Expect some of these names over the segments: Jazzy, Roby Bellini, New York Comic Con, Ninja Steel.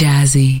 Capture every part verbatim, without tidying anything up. Jazzy,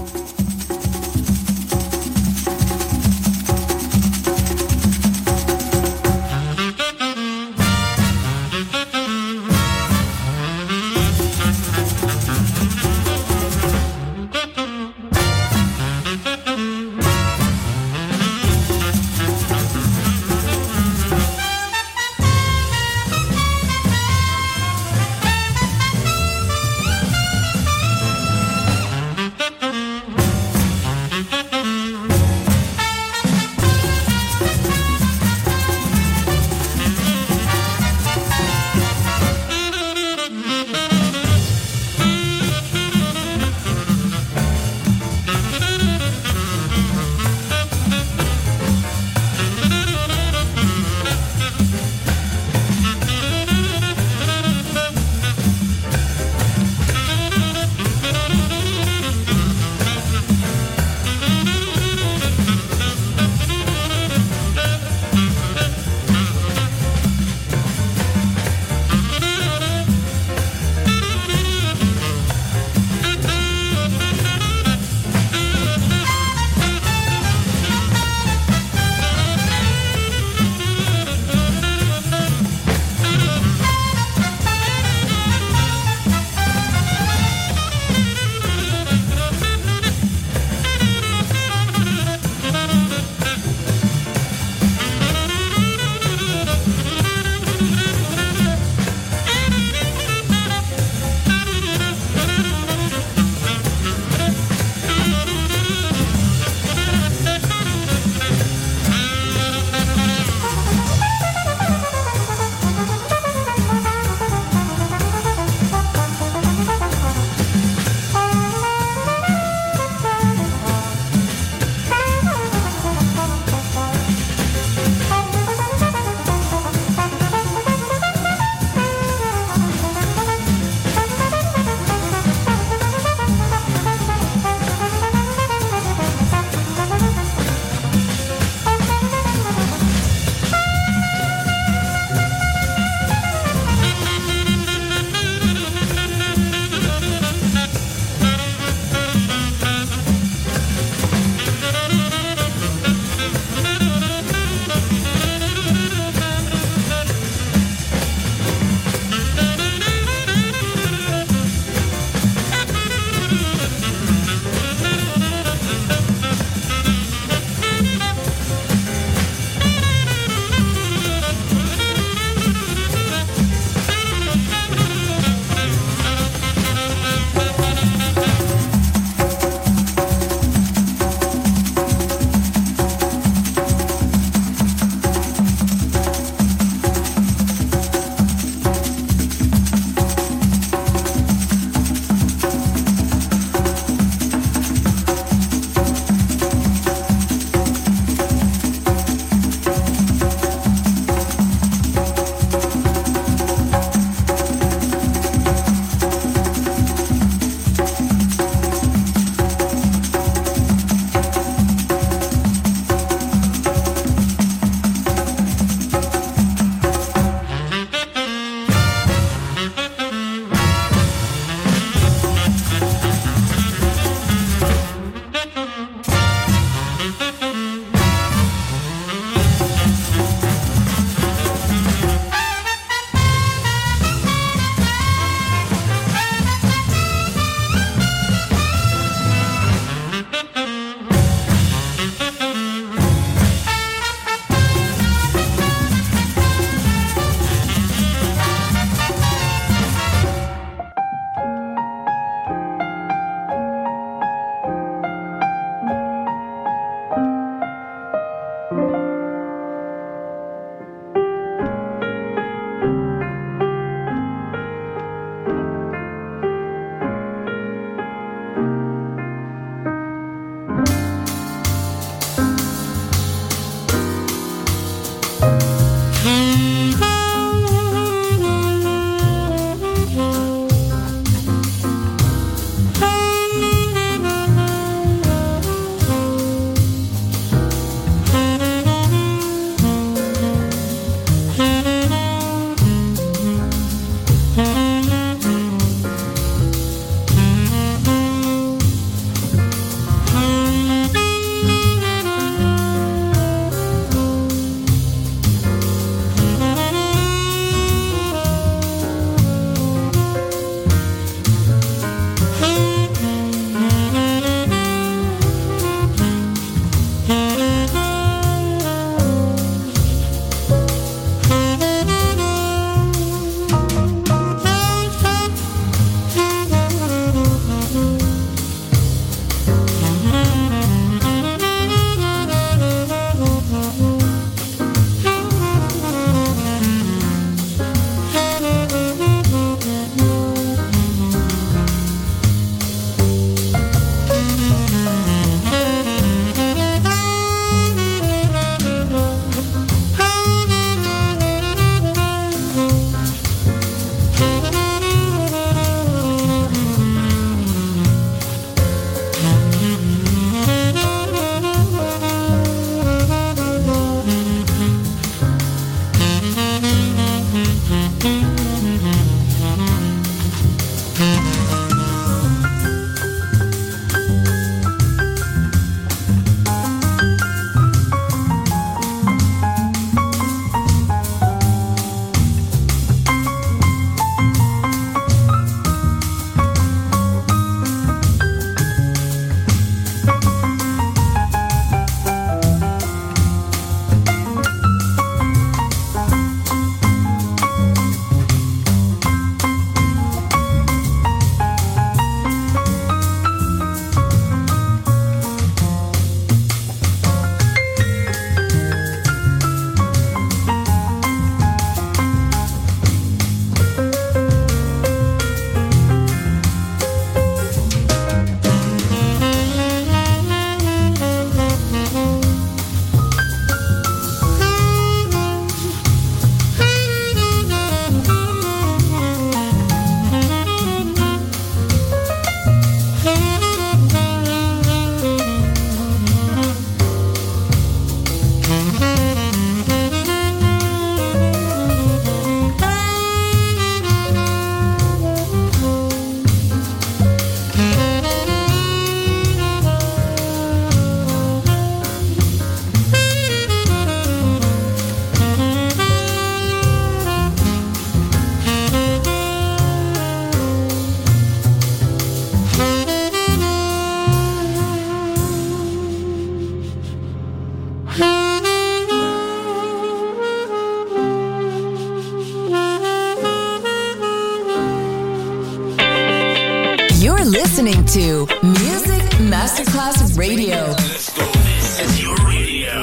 You're listening to Music Masterclass Radio. Let's go. This is your radio.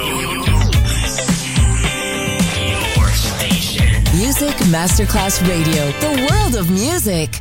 Your station. Music Masterclass Radio. The world of music.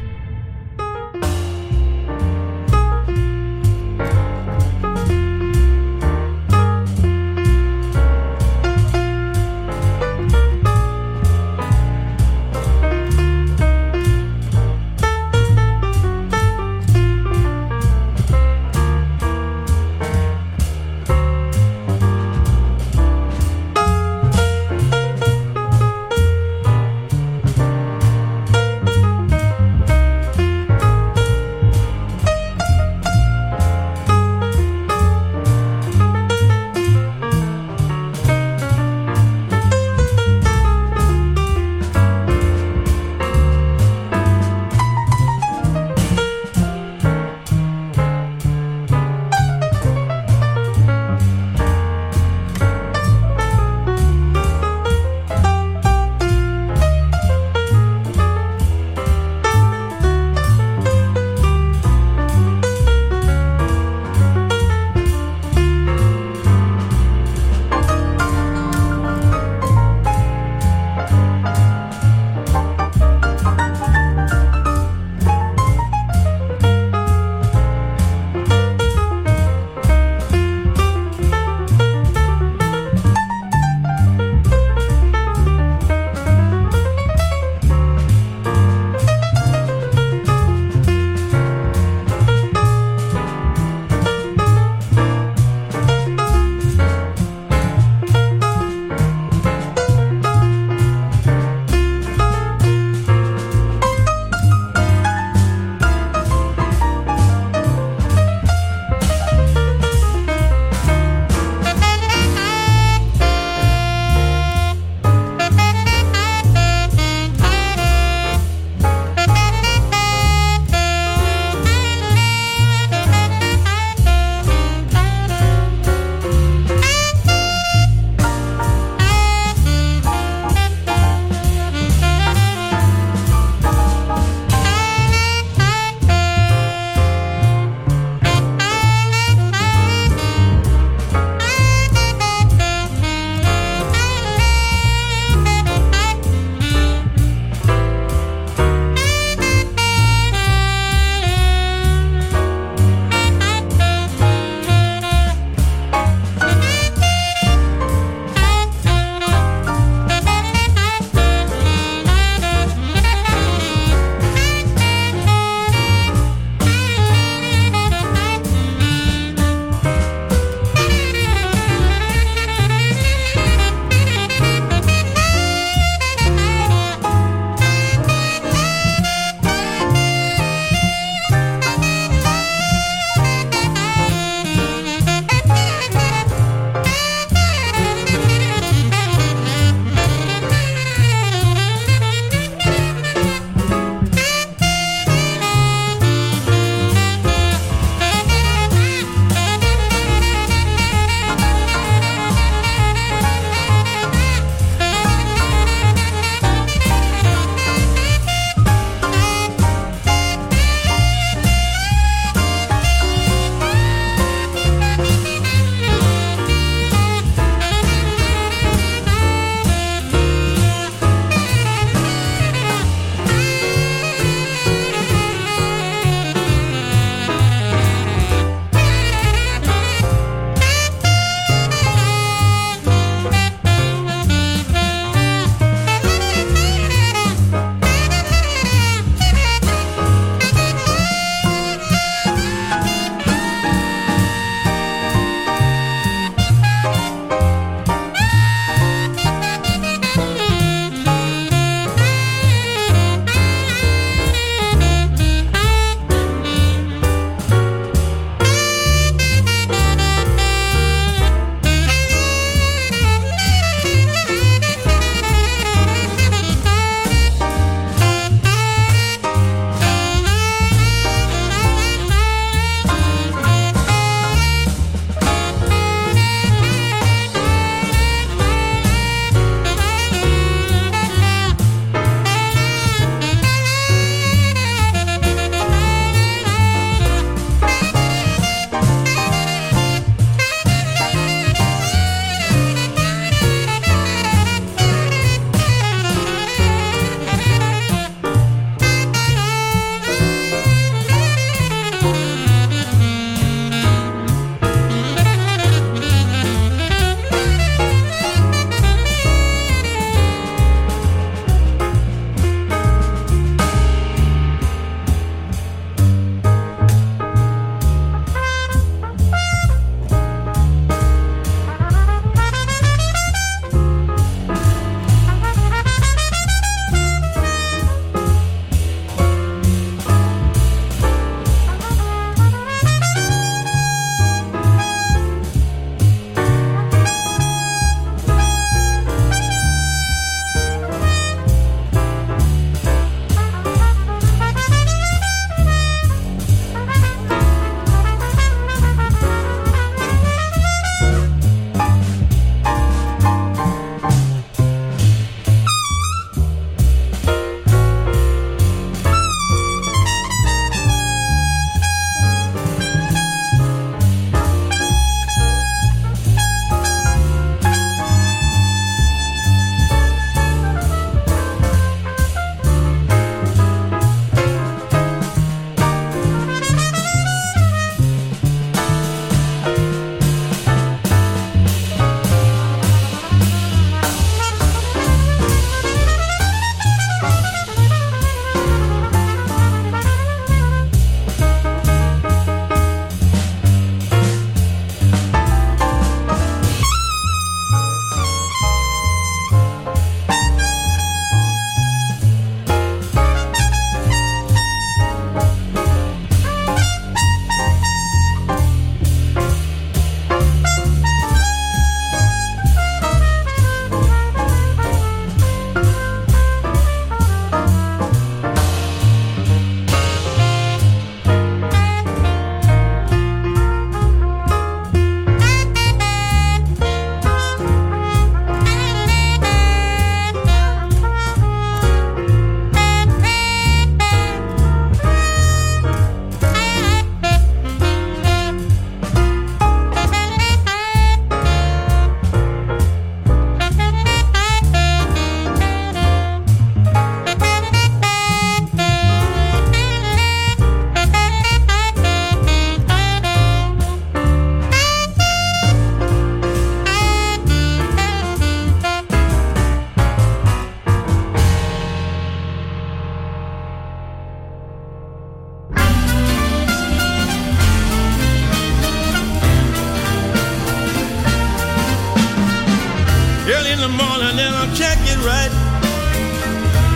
early in the morning and I can't get right.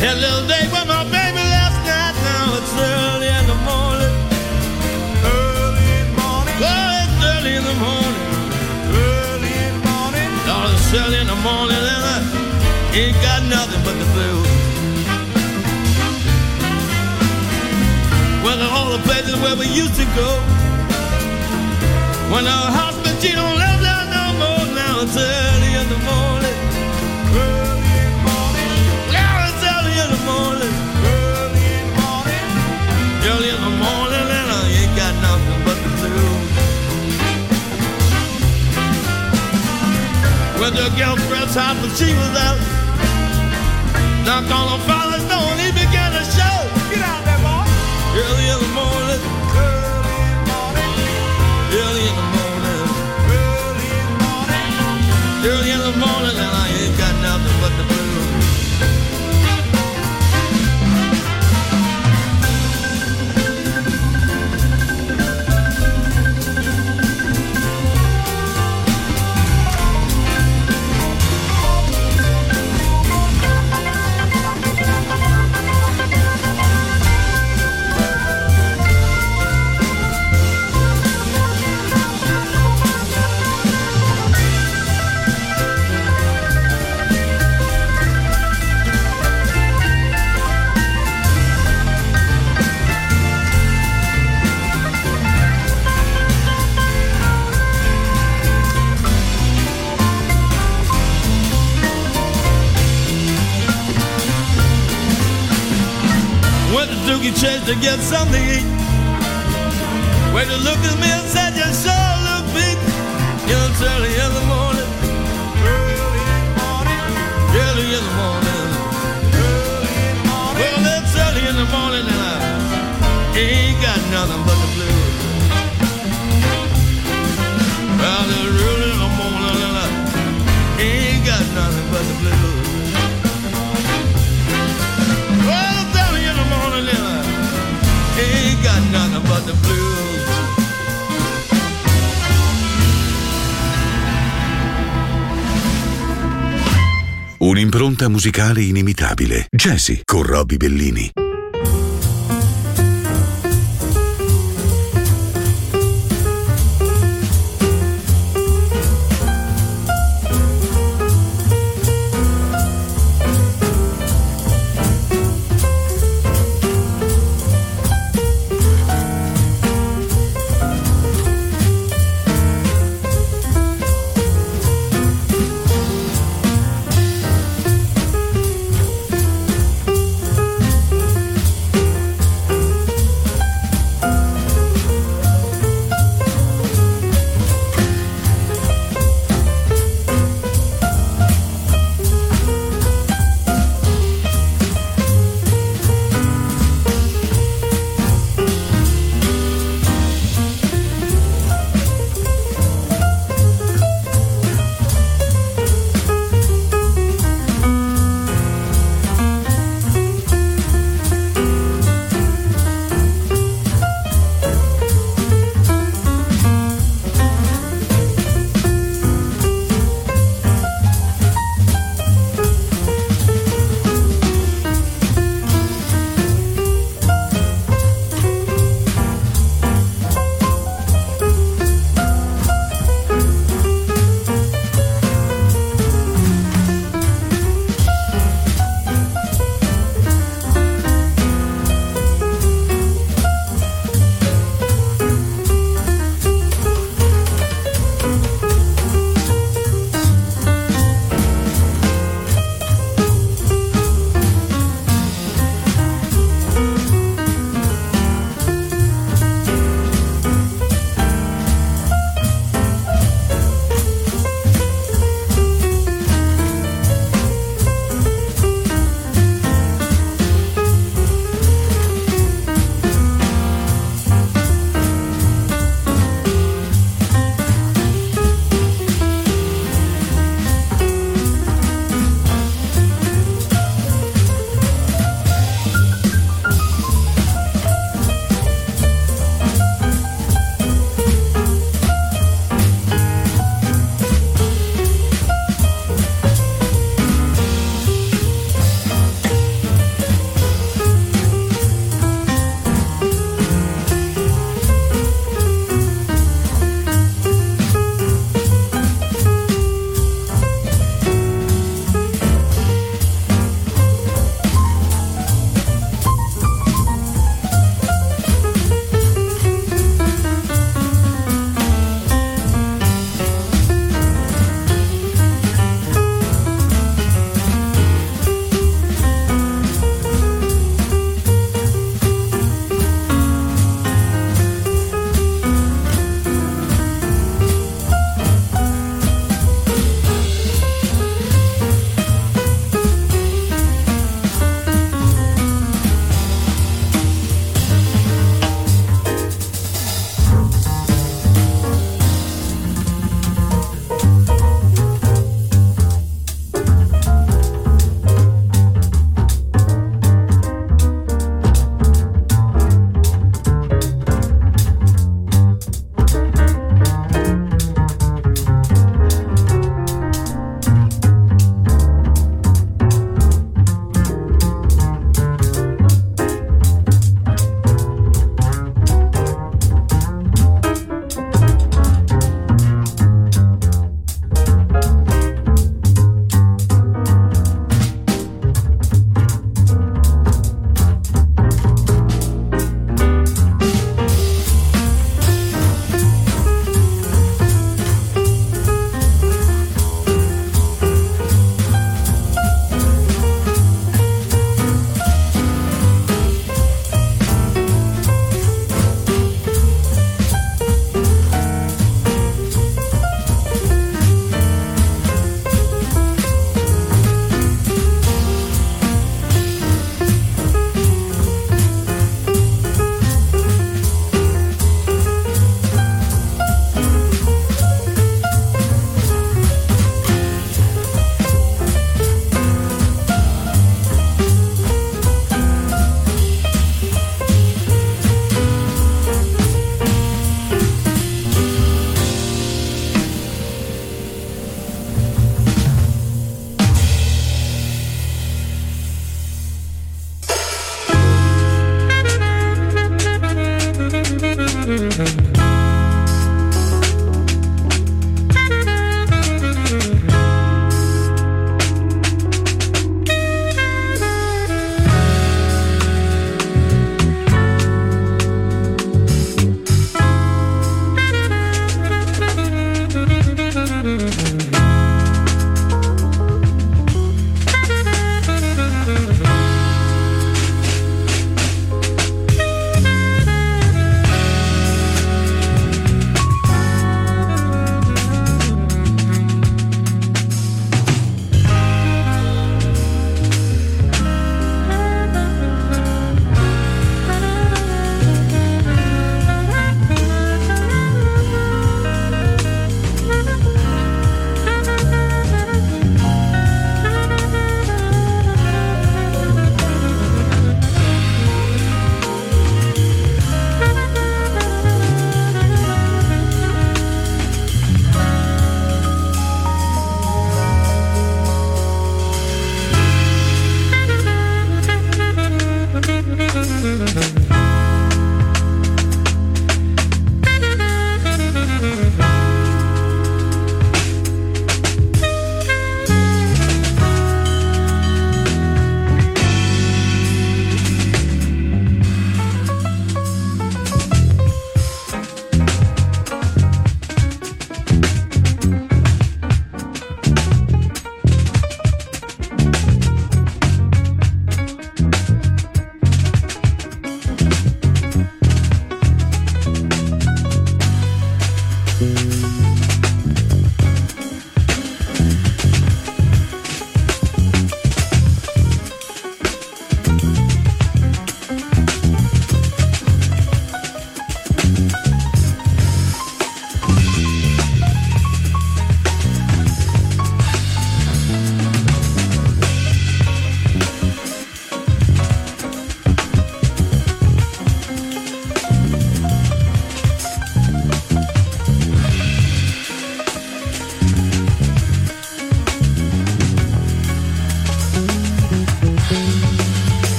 Had a little day with my baby last night. Now it's early in the morning. Early in the morning. Oh, it's early in the morning. Early in the morning. Oh, it's early in the morning and I ain't got nothing but the blues. Well, all the places where we used to go. When our house, but she don't live there no more. Now it's early in the morning. Early in the morning. Now it's early in the morning. Early in the morning. Early in the morning and I ain't got nothing but the blues. Went to a girlfriend's house but she was out. Knocked on her father's door and he began to shout. Get out there, boy. Early in the morning. Early in the morning. Early in the morning. Early in the morning. Early in the morning and I ain't got nothing but the blues. Church to get something to eat. Way to look at me and said, you sure look big. You know, it's early in the morning. Early in the morning. Early in the morning. Early in the morning. Well, it's early in the morning and I ain't got nothing but the blues. Well, it's early in the morning and I ain't got nothing but the blues. Got nothing but the blues. Un'impronta musicale inimitabile. Jazzy con Roby Bellini.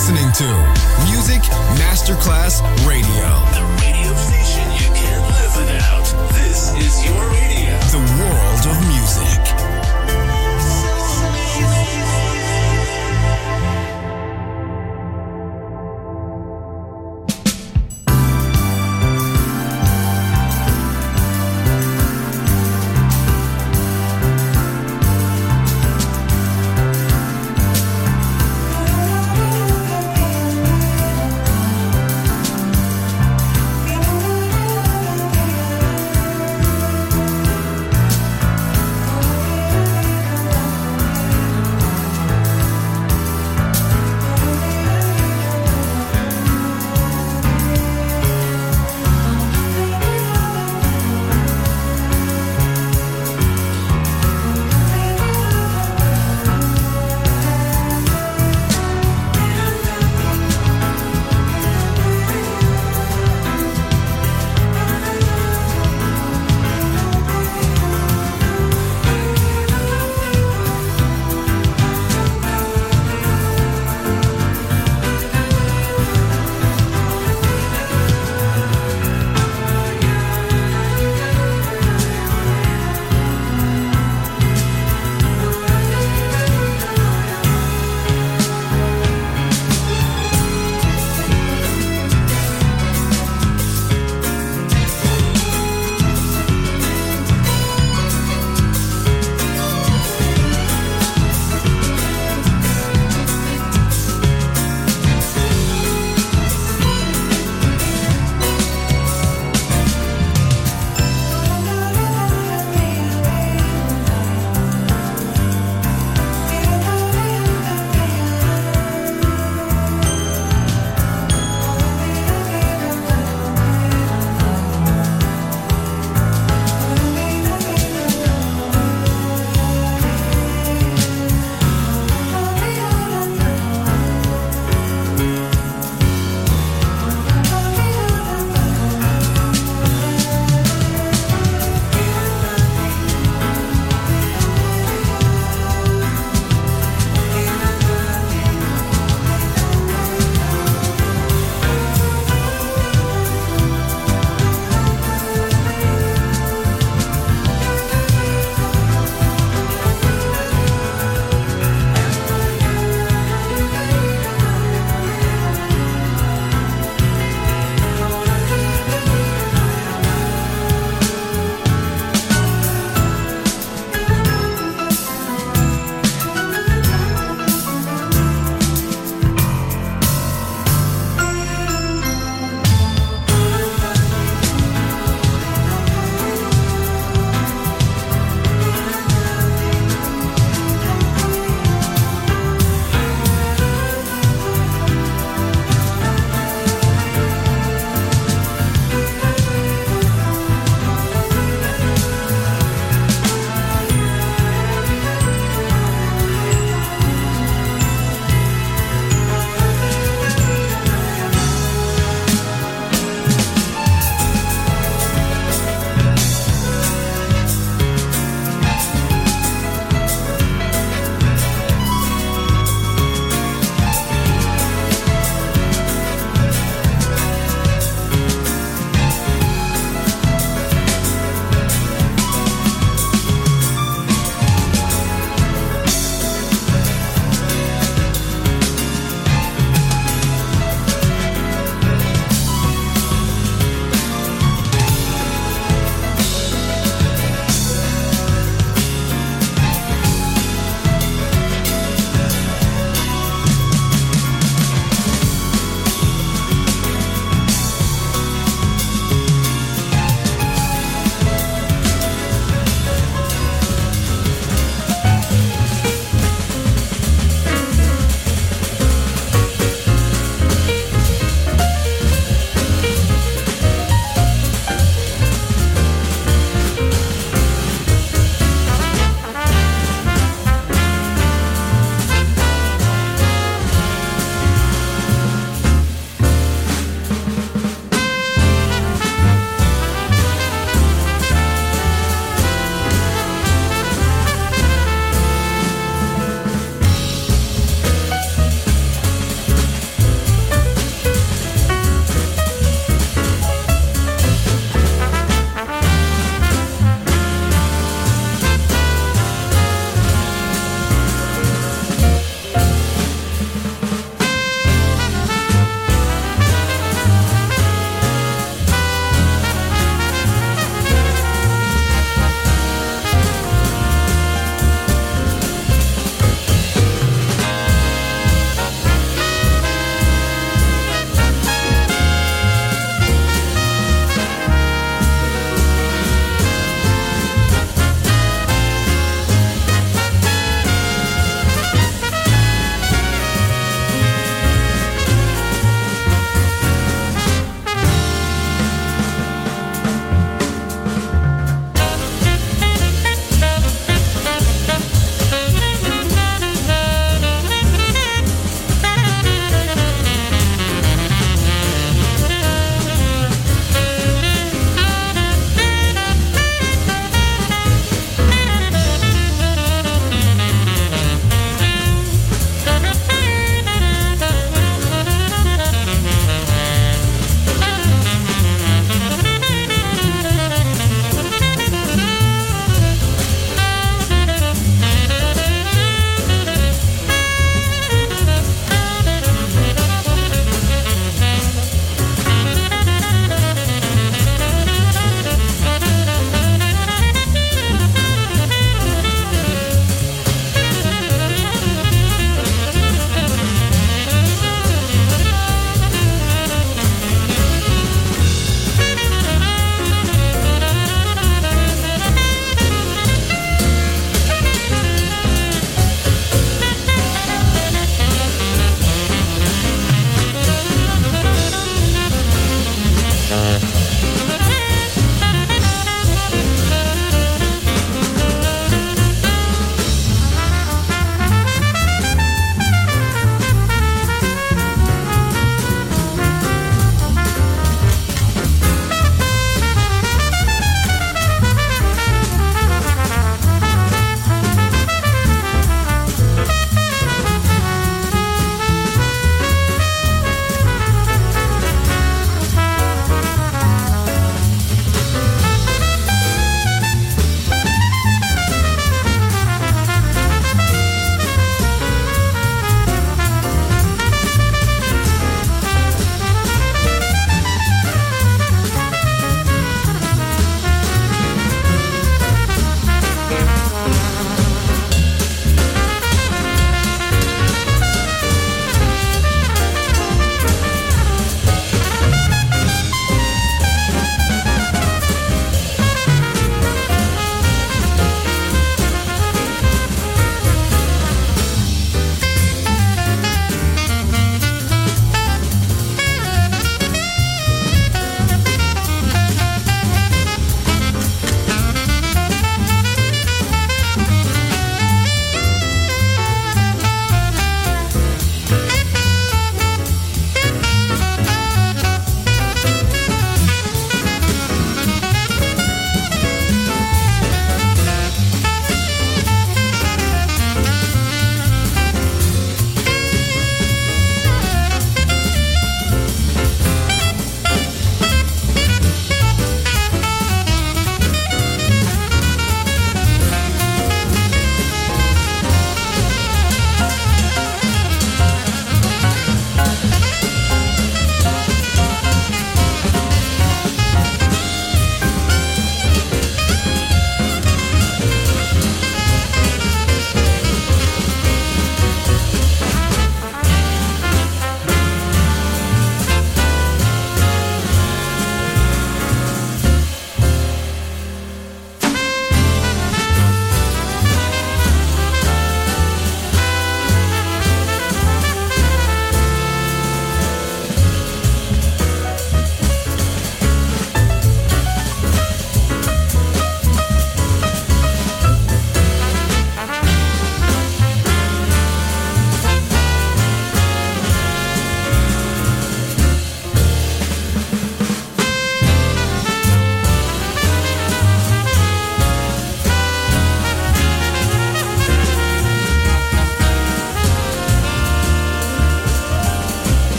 listening to Music Masterclass Radio. The radio station you can't live without. This is your radio. The world of music.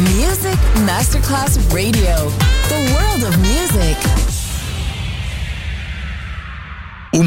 Music Masterclass Radio. The world of music. Un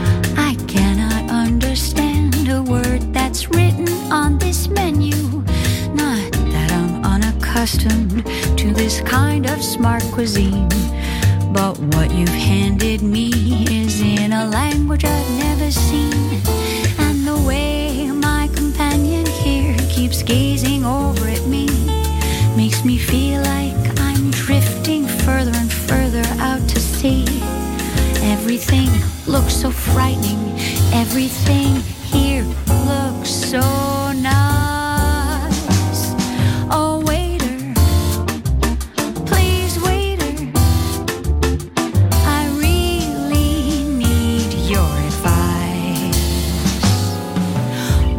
I cannot understand a word that's written on this menu. Not that I'm unaccustomed to this kind of smart cuisine, but what you've handed me is in a language I've never seen. And the way my companion here keeps gazing over at me makes me feel like I'm drifting further and further out to sea. Everything looks so frightening. Everything here looks so nice. Oh, waiter, please, waiter, I really need your advice.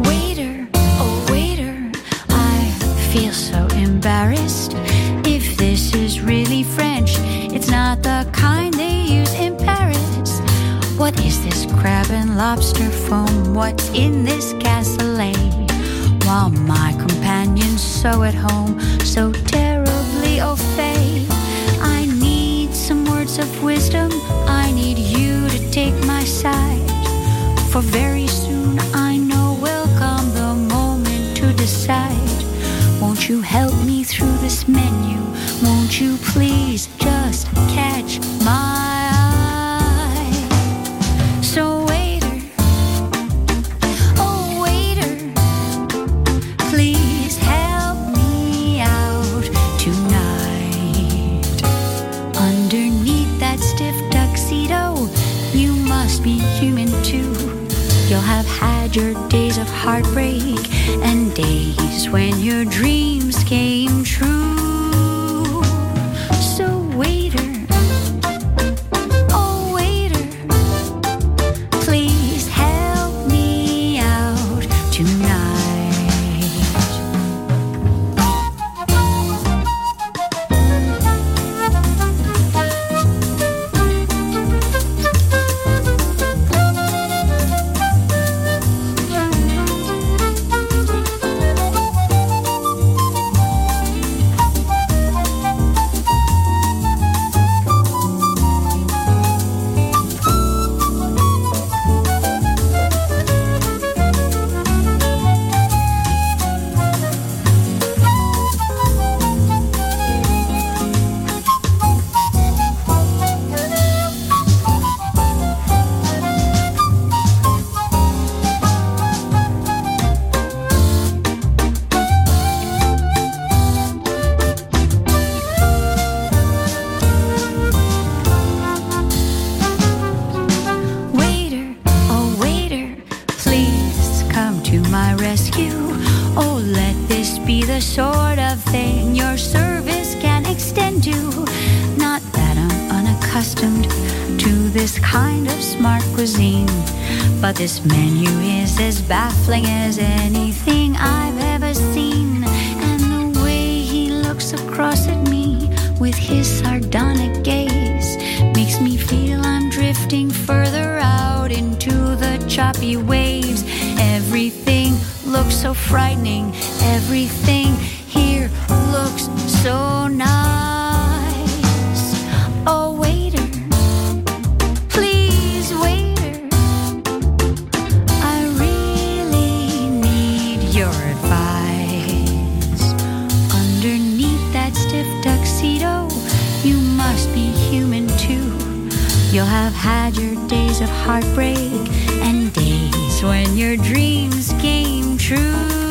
Waiter, oh, waiter, I feel so embarrassed. If this is really French, it's not the kind they use in Paris. What is this crab and lobster foam? What's in this cassoulet? While my companion's so at home, so terribly au fait. I need some words of wisdom. I need you to take my side. For very soon I know will come the moment to decide. Won't you help me through this menu? Won't you please just catch my eye? So waiter, oh waiter, please help me out tonight. Underneath that stiff tuxedo, you must be human too. You'll have had your days of heartbreak and days when your dreams came true. This menu is as baffling as anything I've ever seen. And the way he looks across at me with his sardonic gaze makes me feel I'm drifting further out into the choppy waves. Everything looks so frightening. Everything here looks so nice. You'll have had your days of heartbreak and days when your dreams came true.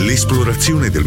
L'esplorazione del